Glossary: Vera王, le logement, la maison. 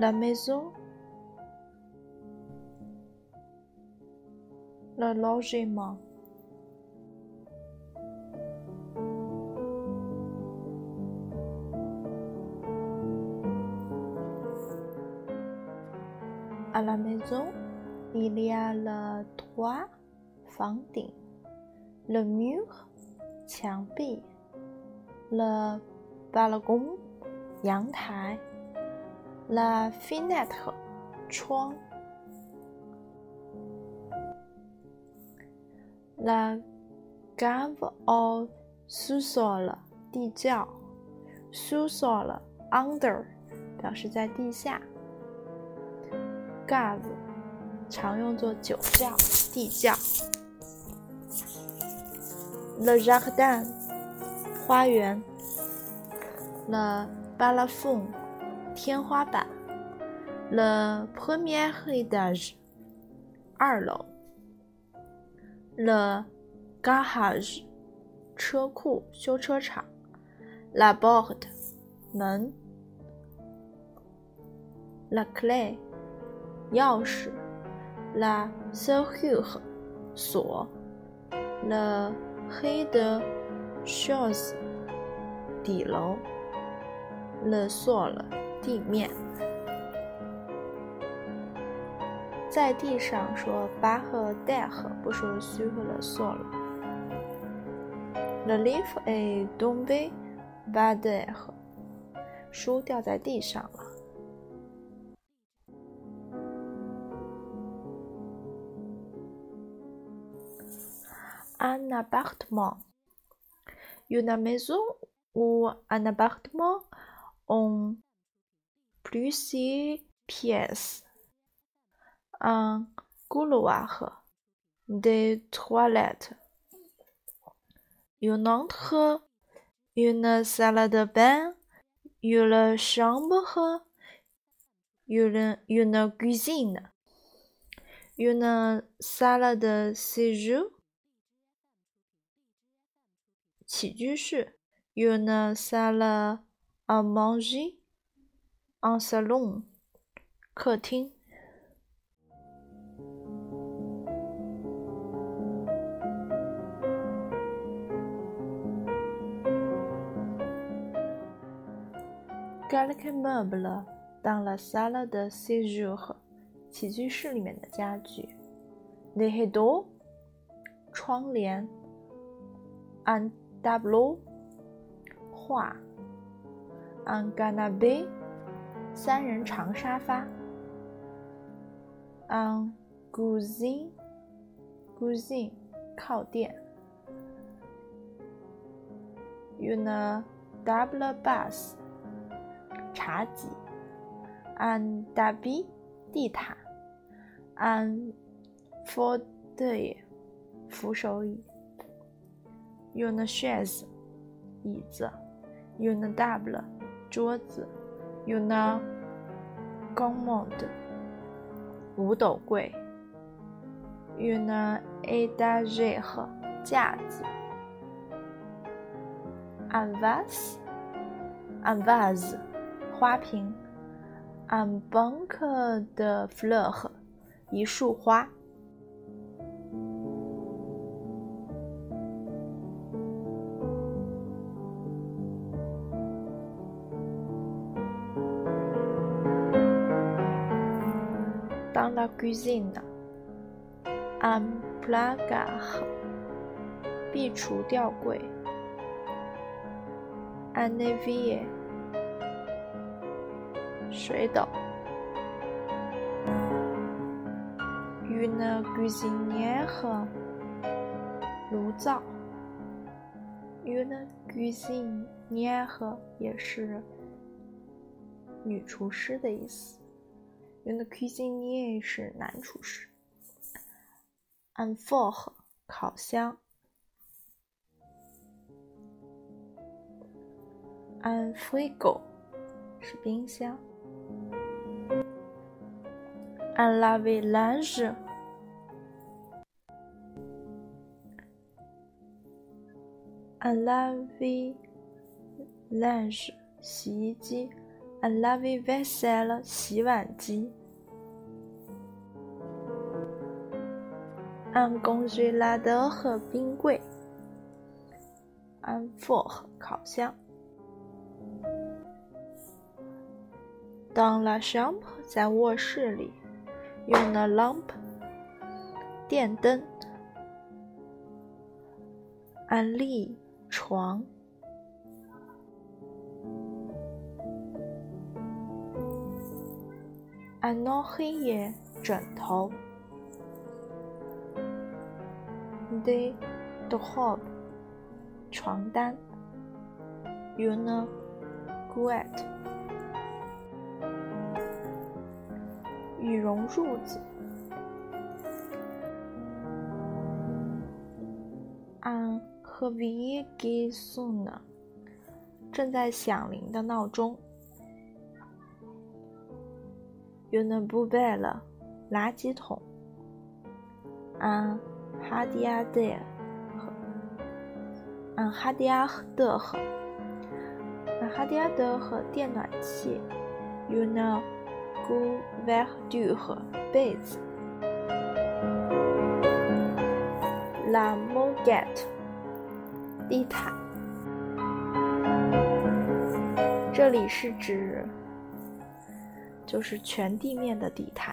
la maison, le logement, à la maison, il y a le toit, 房顶 le mur, 墙壁 le balcon, 阳台 la fenêtre, 窗 la cave au sous-sol, 地窖 sous-sol, under, 表示在地下 cave, 常用作酒窖、地窖 le jardin, 花园 le plafond, 天花板 le premier étage, 二楼 le garage, 车库、修车厂 la porte, 门 la clé, 钥匙La serrure, 锁 Le rez-de-chaussée, 底楼 Le sol, 地面在地上说 Par terre, 不说 sur le sol Le livre est tombé par terre, 书掉在地上了Un appartement. Une maison ou un appartement ont plusieurs pièces. Un couloir, des toilettes. Une entrée, une salle de bain, une chambre, une cuisine, une salle de séjour.起居室 une salle à manger, un salon, 客厅 quelques meubles dans la salle de séjour, 起居室里面的家具 des rideaux, 窗帘 un tableau, 画 un canapé, 三人长沙发 un cuisine, 靠垫 une table basse, 茶几 un tapis, 地毯 un fauteuil, 扶手椅Une chaise, 椅子 Une table, 桌子 Une commode, 五斗柜 Une étagère, 架子 Un vase, 花瓶 Un banc de fleurs, 一束花Dans la cuisine, un placard, 壁橱吊柜 un évier, 水斗 une cuisinière, 炉灶 une cuisinière 也是女厨师的意思Une cuisinière 是男厨师 Un four, 烤箱 Un frigo, 是冰箱 Un lave-linge, 洗衣机 à laver vaisselle 洗碗机 un congélateur 和冰柜 un four 烤箱 dans la chambre 在卧室里用了 lamp 电灯 un lit 床Un oreiller 枕头 Des draps 床单 Une couette 羽绒褥子 Un réveiller qui sonne 正在响铃的闹钟Une poubelle 垃圾桶 Un radiateur 电暖器 Une couverture 被子 La moquette 地毯这里是指就是全地面的地毯。